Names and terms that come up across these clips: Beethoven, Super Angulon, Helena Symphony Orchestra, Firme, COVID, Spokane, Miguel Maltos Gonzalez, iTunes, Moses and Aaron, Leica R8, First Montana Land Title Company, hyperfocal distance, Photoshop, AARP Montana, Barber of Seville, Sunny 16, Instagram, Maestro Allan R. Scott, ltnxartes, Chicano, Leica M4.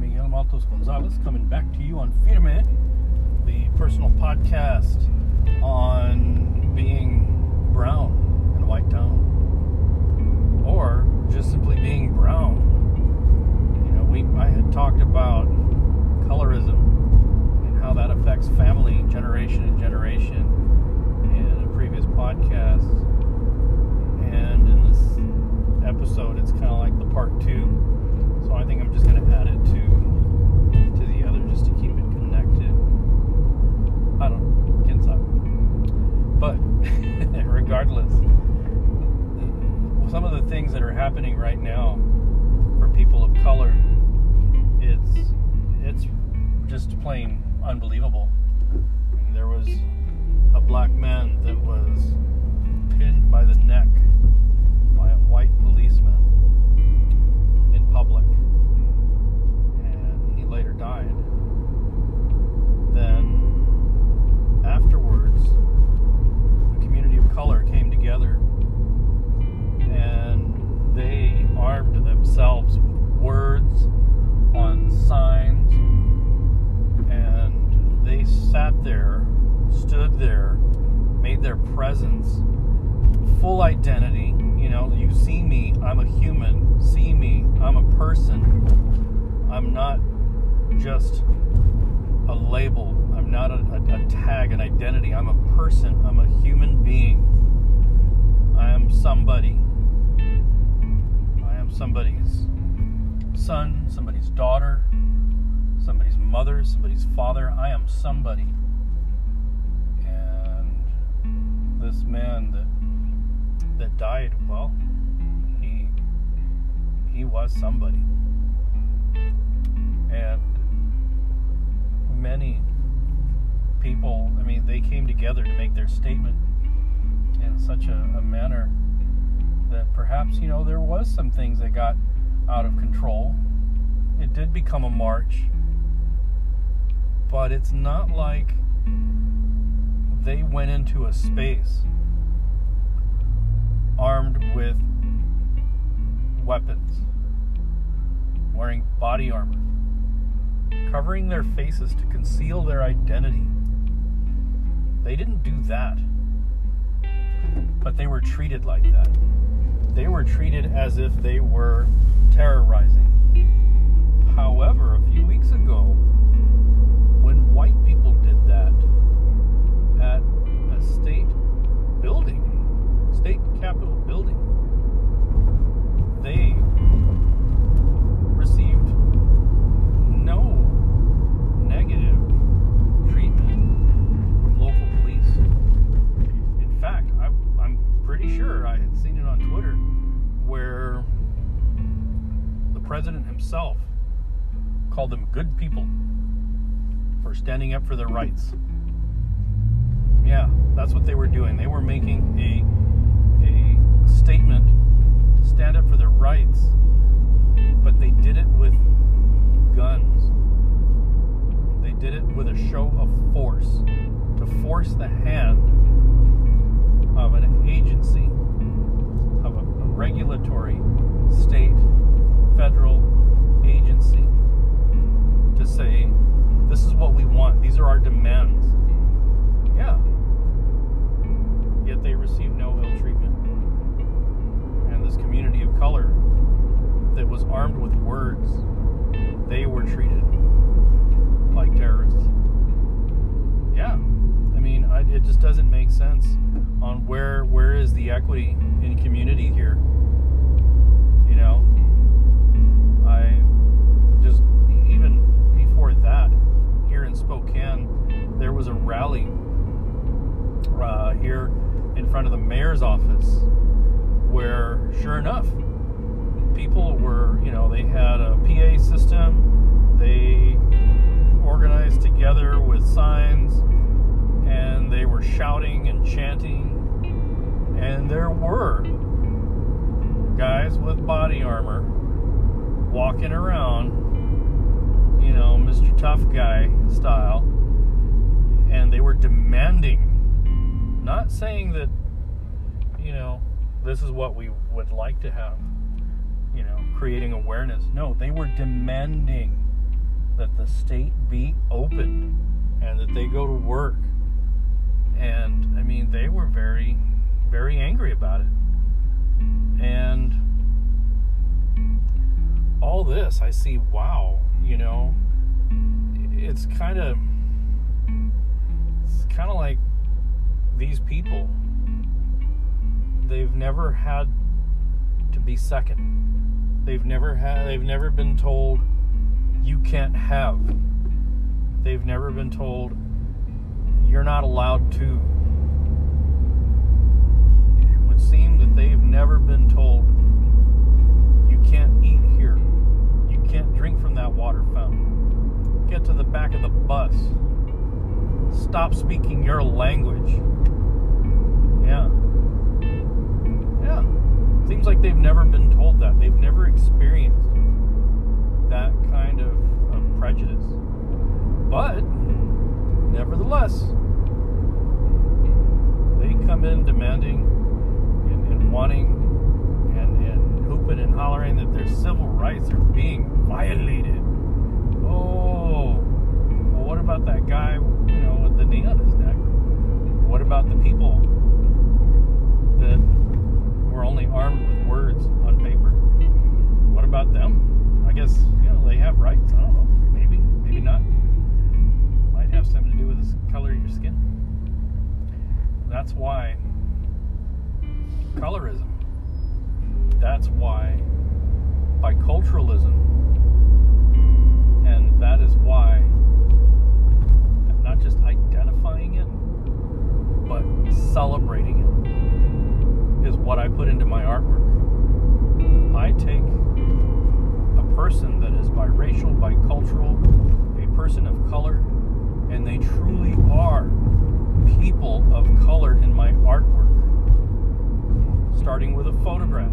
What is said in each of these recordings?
Miguel Maltos Gonzalez, coming back to you on Firme, the personal podcast on being brown in a white town, or just simply being brown. You know, I had talked about colorism and how that affects family generation and generation in a previous podcast, and in this episode it's kind of like the part two. So I think I'm just going to add it to the other just to keep it connected. I don't know. Can't stop. But regardless, some of the things that are happening right now for people of color, it's just plain unbelievable. I mean, there was a black man that was pinned by the neck by a white policeman. Public, and he later died. Then afterwards the community of color came together and they armed themselves with words on signs, and they sat there, stood there, made their presence full identity. You know, you see me, I'm a human. See me, I'm a person. I'm not just a label. I'm not a tag, an identity. I'm a person. I'm a human being. I am somebody. I am somebody's son, somebody's daughter, somebody's mother, somebody's father. I am somebody. And this man that died, well, he was somebody. And many people, I mean, they came together to make their statement in such a manner that perhaps, you know, there was some things that got out of control. It did become a march, but it's not like they went into a space armed with weapons, wearing body armor, covering their faces to conceal their identity. They didn't do that, but they were treated like that. They were treated as if they were terrorizing. However, a few weeks ago, when white people did that at a state building, state capitol building, they received no negative treatment from local police. In fact, I'm pretty sure I had seen it on Twitter where the president himself called them good people for standing up for their rights. Yeah, that's what they were doing. They were making a statement to stand up for their rights, but they did it with guns. They did it with a show of force, to force the hand of an agency, of a regulatory state, federal agency, to say, this is what we want, these are our demands. Yeah. Yet they receive no ill treatment. And this community of color that was armed with words, they were treated like terrorists. Yeah, I mean, it just doesn't make sense on where is the equity in community here. You know, I just, even before that, here in Spokane, there was a rally here in front of the mayor's office, where sure enough, people were, you know, they had a PA system, they organized together with signs, and they were shouting and chanting, and there were guys with body armor walking around, you know, Mr. Tough Guy style, and they were demanding, not saying that, you know, this is what we would like to have, you know, creating awareness. No, they were demanding that the state be open and that they go to work. And I mean, they were very, very angry about it. And all this, I see, wow, you know, it's kind of like these people, they've never had to be second. They've never been told you can't have. They've never been told you're not allowed to. It would seem that they've never been told you can't eat here. You can't drink from that water fountain. Get to the back of the bus. Stop speaking your language. Yeah. Yeah. Seems like they've never been told that. They've never experienced that kind of prejudice. But nevertheless, they come in demanding and wanting and hooping and hollering that their civil rights are being violated. Oh, well, what about that guy, you know, with the knee on his neck? What about the people that were only armed with words on paper? What about them? I guess, you know, they have rights. I don't know. Maybe, maybe not. Have something to do with the color of your skin. That's why colorism, that's why biculturalism, and that is why not just identifying it, but celebrating it, is what I put into my artwork. I take a person that is biracial, bicultural, a person of color, and they truly are people of color in my artwork. Starting with a photograph.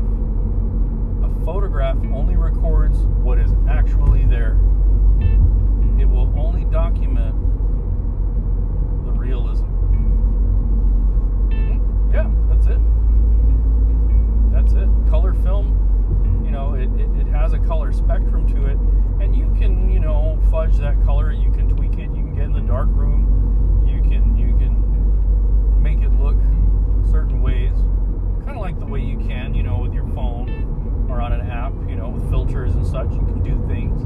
A photograph only records what is actually there. It will only document the realism. Mm-hmm. Yeah, that's it. That's it. Color film, you know, it has a color spectrum to it, and you can, you know, fudge that color, you can tweak it, in the dark room, you can make it look certain ways, kind of like the way you can, you know, with your phone or on an app, you know, with filters and such. You can do things,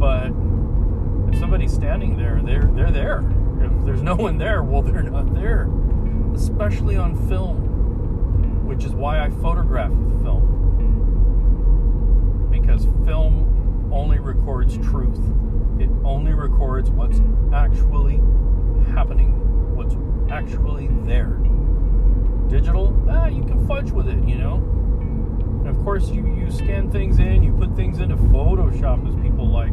but if somebody's standing there, they're there. If there's no one there, well, they're not there. Especially on film, which is why I photograph with film, because film only records truth. It only records what's actually happening, what's actually there. Digital, you can fudge with it, you know. And of course, you scan things in, you put things into Photoshop, as people like.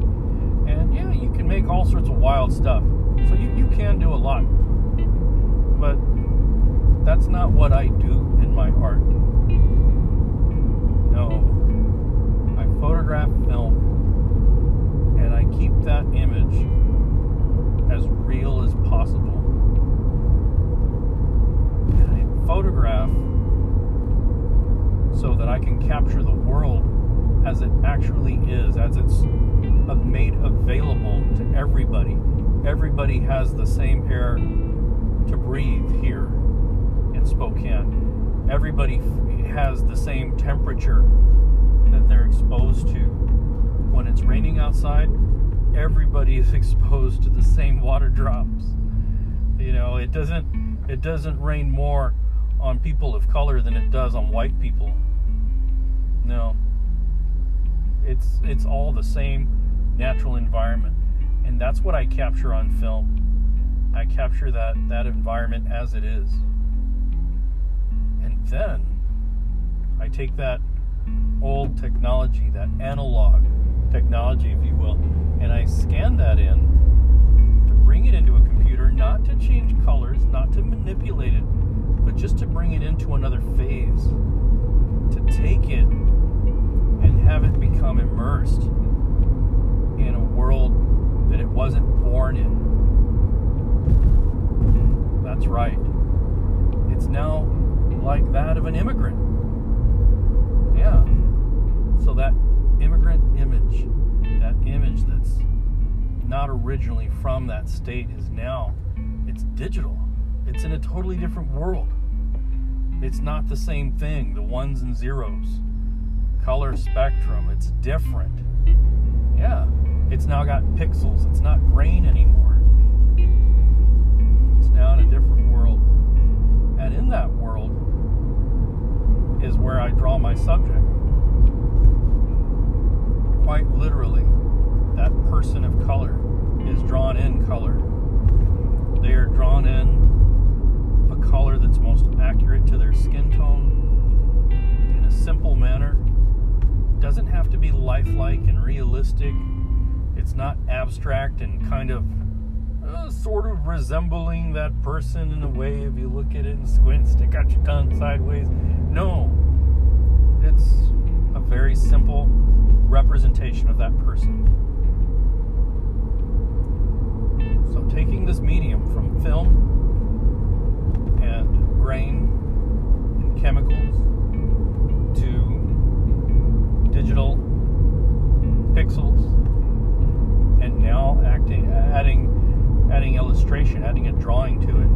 And yeah, you can make all sorts of wild stuff. So you can do a lot. But that's not what I do in my art. No. I photograph film. And I keep that image as real as possible. And I photograph so that I can capture the world as it actually is, as it's made available to everybody. Everybody has the same air to breathe here in Spokane. Everybody has the same temperature that they're exposed to. When it's raining outside, everybody is exposed to the same water drops. You know, it doesn't rain more on people of color than it does on white people. No. It's all the same natural environment. And that's what I capture on film. I capture that environment as it is. And then I take that old technology, that analog technology, if you will, and I scan that in to bring it into a computer, not to change colors, not to manipulate it, but just to bring it into another phase, to take it and have it become immersed in a world that it wasn't born in. That's right. It's now like that of an immigrant. Yeah. So that immigrant image, that image that's not originally from that state is now, it's digital. It's in a totally different world. It's not the same thing, the ones and zeros. Color spectrum, it's different. Yeah, it's now got pixels. It's not grain anymore. It's now in a different world. And in that world is where I draw my subject. Quite literally, that person of color is drawn in color. They are drawn in a color that's most accurate to their skin tone in a simple manner. Doesn't have to be lifelike and realistic. It's not abstract and kind of sort of resembling that person in a way if you look at it and squint, stick out your tongue sideways. No, it's a very simple representation of that person. So taking this medium from film and grain and chemicals to digital pixels, and now adding illustration, adding a drawing to it,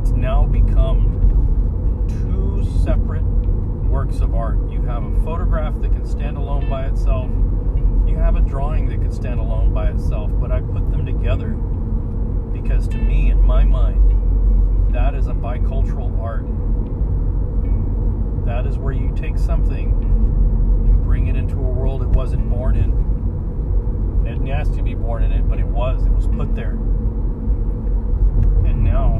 it's now become two separate works of art. You have a photograph that can stand alone by itself. You have a drawing that could stand alone by itself, but I put them together because to me, in my mind, that is a bicultural art. That is where you take something, you bring it into a world it wasn't born in. It didn't ask to be born in it, but it was put there. And now,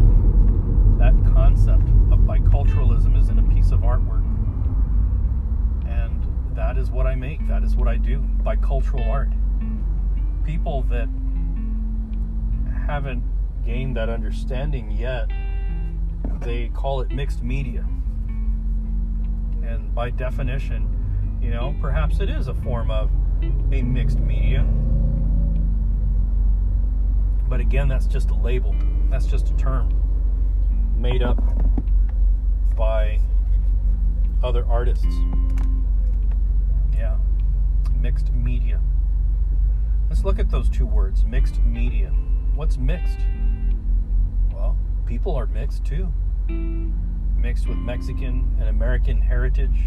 that concept of biculturalism is in a piece of artwork. That is what I make. That is what I do. Bicultural art. People that haven't gained that understanding yet, they call it mixed media. And by definition, you know, perhaps it is a form of a mixed media. But again, that's just a label. That's just a term made up by other artists. Yeah, mixed media. Let's look at those two words, mixed media. What's mixed? Well, people are mixed too. Mixed with Mexican and American heritage,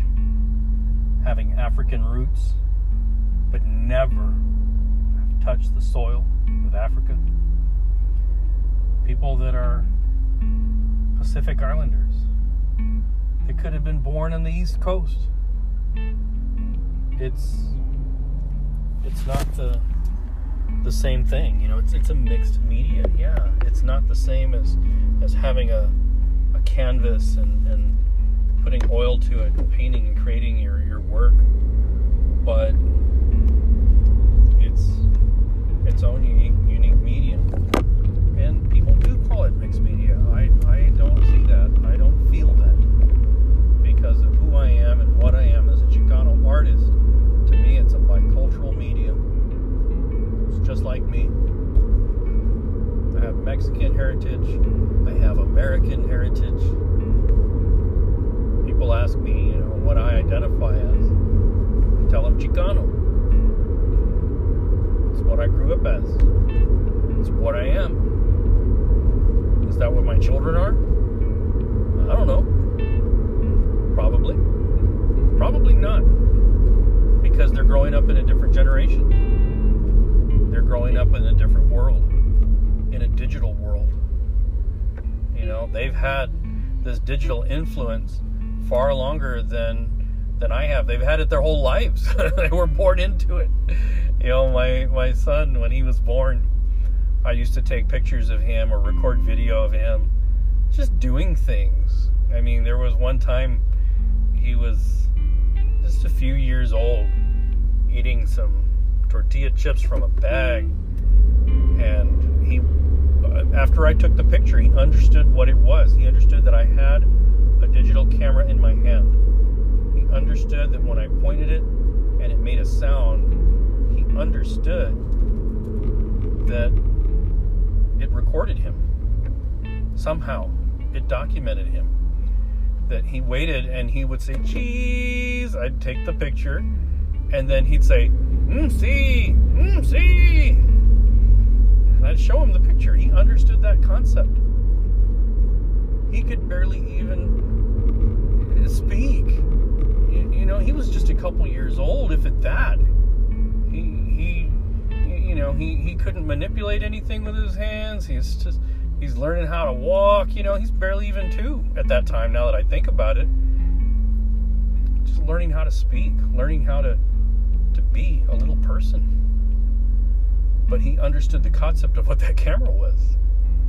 having African roots, but never have touched the soil of Africa. People that are Pacific Islanders, they could have been born on the East Coast. It's not the same thing, you know. It's a mixed media. Yeah, it's not the same as having a canvas and putting oil to it and painting and creating your work, but it's its own unique medium. And people do call it mixed media. I don't see that. I don't feel that because of who I am and what I am as a Chicano artist. To me, it's a bicultural medium. It's just like me. I have Mexican heritage. I have American heritage. People ask me, you know, what I identify as. I tell them Chicano. It's what I grew up as. It's what I am. Is that what my children are? I don't know. Probably. Probably not. Because they're growing up in a different generation. They're growing up in a different world, in a digital world. You know, they've had this digital influence far longer than I have. They've had it their whole lives. They were born into it. You know, my son, when he was born, I used to take pictures of him or record video of him just doing things. I mean, there was one time he was just a few years old, eating some tortilla chips from a bag, and he, after I took the picture, he understood what it was. He understood that I had a digital camera in my hand. He understood that when I pointed it and it made a sound, he understood that it recorded him. Somehow, it documented him. That he waited and he would say, cheese, I'd take the picture and then he'd say, see, see. And I'd show him the picture. He understood that concept. He could barely even speak. You know, he was just a couple years old, if at that. He couldn't manipulate anything with his hands. He's learning how to walk. You know, he's barely even 2 at that time, now that I think about it. Just learning how to speak, learning how to be a little person. But he understood the concept of what that camera was.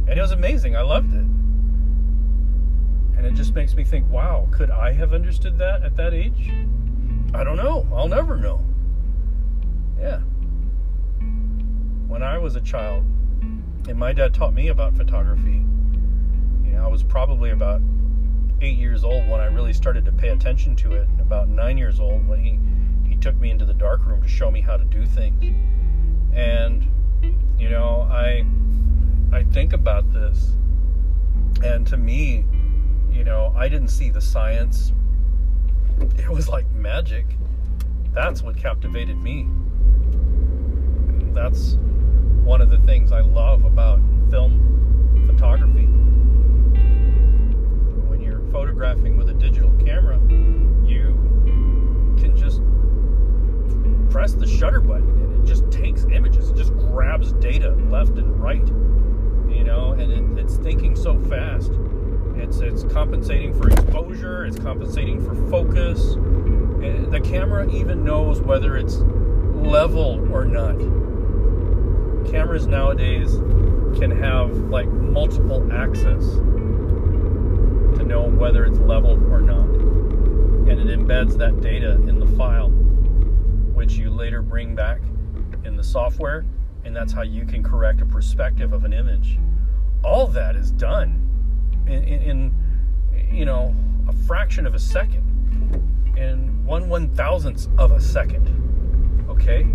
And it was amazing. I loved it. And it just makes me think, wow, could I have understood that at that age? I don't know. I'll never know. Yeah. When I was a child, and my dad taught me about photography, you know, I was probably about 8 years old when I really started to pay attention to it, and about 9 years old when he took me into the darkroom to show me how to do things. And, you know, I think about this, and to me, you know, I didn't see the science. It was like magic. That's what captivated me. That's one of the things I love about film photography. When you're photographing with a digital camera, you can just press the shutter button and it just takes images. It just grabs data left and right, you know, and it's thinking so fast. It's compensating for exposure, it's compensating for focus. The camera even knows whether it's level or not. Cameras nowadays can have like multiple axes to know whether it's leveled or not, and it embeds that data in the file, which you later bring back in the software, and that's how you can correct a perspective of an image. All that is done in you know, a fraction of a second, in 1/1000th of a second. Okay,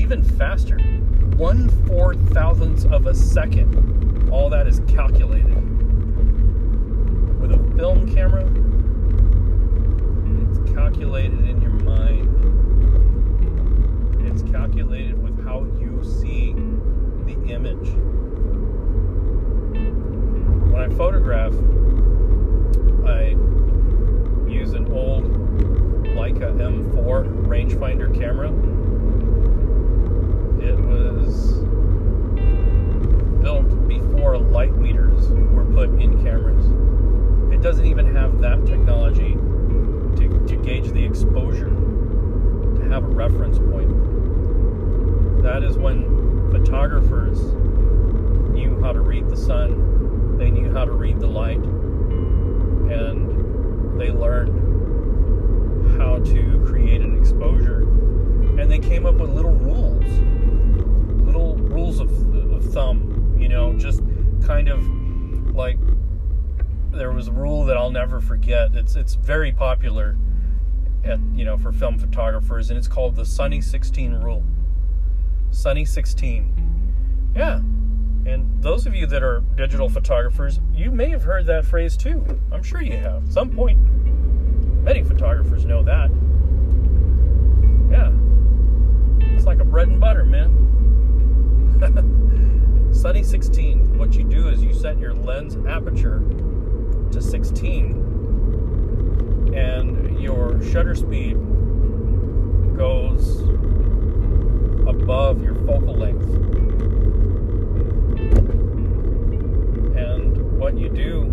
even faster, 1/4000th of a second. All that is calculated with a film camera. It's calculated in your mind. It's calculated with how you see the image. When I photograph, I use an old Leica M4 rangefinder camera. It was built before light meters were put in cameras. It doesn't even have that technology to gauge the exposure, to have a reference point. That is when photographers knew how to read the sun, they knew how to read the light, and they learned how to create an exposure. And they came up with little rules of thumb, you know, just kind of like, there was a rule that I'll never forget. It's very popular at, you know, for film photographers, and it's called the Sunny 16 rule. Sunny 16. Yeah. And those of you that are digital photographers, you may have heard that phrase too. I'm sure you have. At some point, many photographers know that. Yeah. It's like a bread and butter, man. Sunny 16. What you do is you set your lens aperture to 16, and your shutter speed goes above your focal length. And what you do,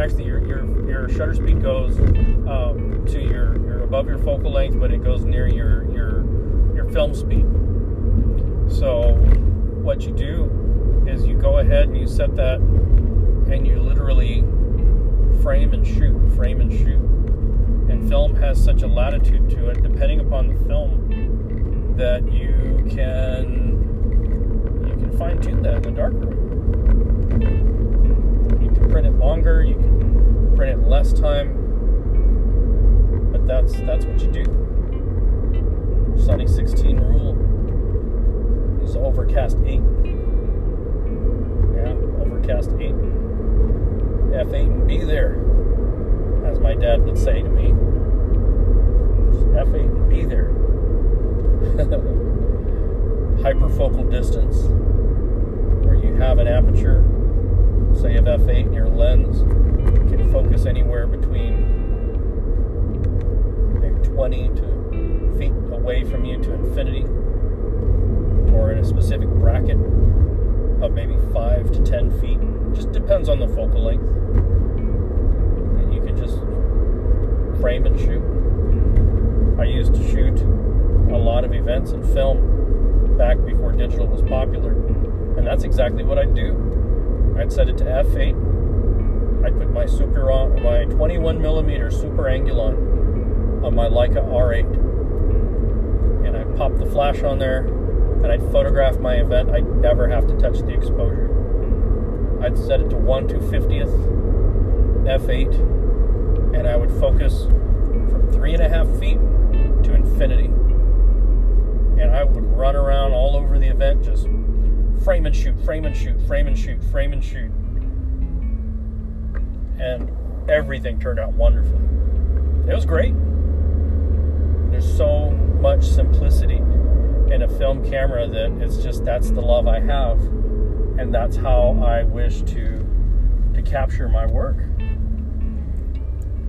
actually, your shutter speed goes to your above your focal length, but it goes near your film speed. So what you do is you go ahead and you set that, and you literally frame and shoot. And film has such a latitude to it, depending upon the film, that you can fine tune that in the darkroom. You can print it longer, you can print it less time, but that's what you do. Sunny 16 rule is overcast 8. Yeah, overcast 8. F8 and be there, as my dad would say to me. Just F8 and be there. hyperfocal distance, where you have an aperture, say of f8, and your lens can focus anywhere between maybe 20 to feet away from you to infinity, or in a specific bracket of maybe 5 to 10 feet. Just depends on the focal length. And you can just frame and shoot. I used to shoot a lot of events and film back before digital was popular, and that's exactly what I'd do. I'd set it to f8. I'd put my 21mm super angulon on my Leica R8, and I'd pop the flash on there, and I'd photograph my event. I'd never have to touch the exposure. I'd set it to 1/250th f8, and I would focus from 3.5 feet to infinity, and I would run around all over the event, just frame and shoot, frame and shoot, frame and shoot, frame and shoot, and everything turned out wonderfully. It was great. There's so much simplicity in a film camera that it's just, that's the love I have, and that's how I wish to capture my work.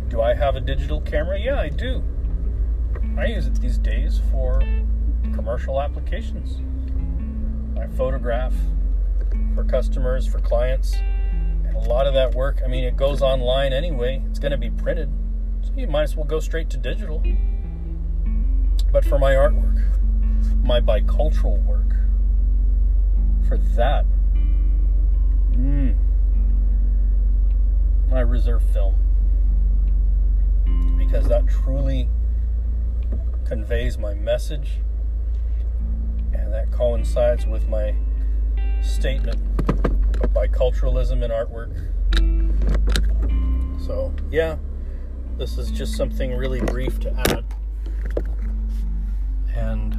Do I have a digital camera? Yeah, I do. I use it these days for commercial applications. I photograph for customers, for clients, and a lot of that work, I mean, it goes online anyway. It's going to be printed, so you might as well go straight to digital. But for my artwork, my bicultural work, for that, I reserve film, because that truly conveys my message, and that coincides with my statement of biculturalism in artwork. So yeah, this is just something really brief to add. And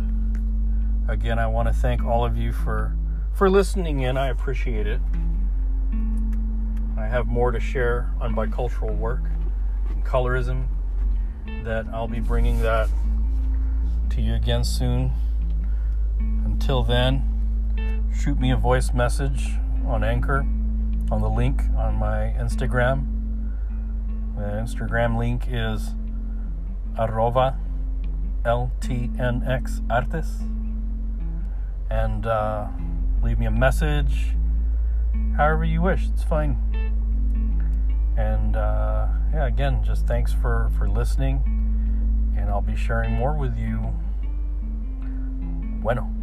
again, I want to thank all of you for listening in. I appreciate it. I have more to share on bicultural work and colorism, that I'll be bringing that to you again soon. Until then, shoot me a voice message on Anchor, on the link on my Instagram. The Instagram link is @ltnxartes, and leave me a message however you wish. It's fine. And yeah, again, just thanks for listening, and I'll be sharing more with you. Bueno.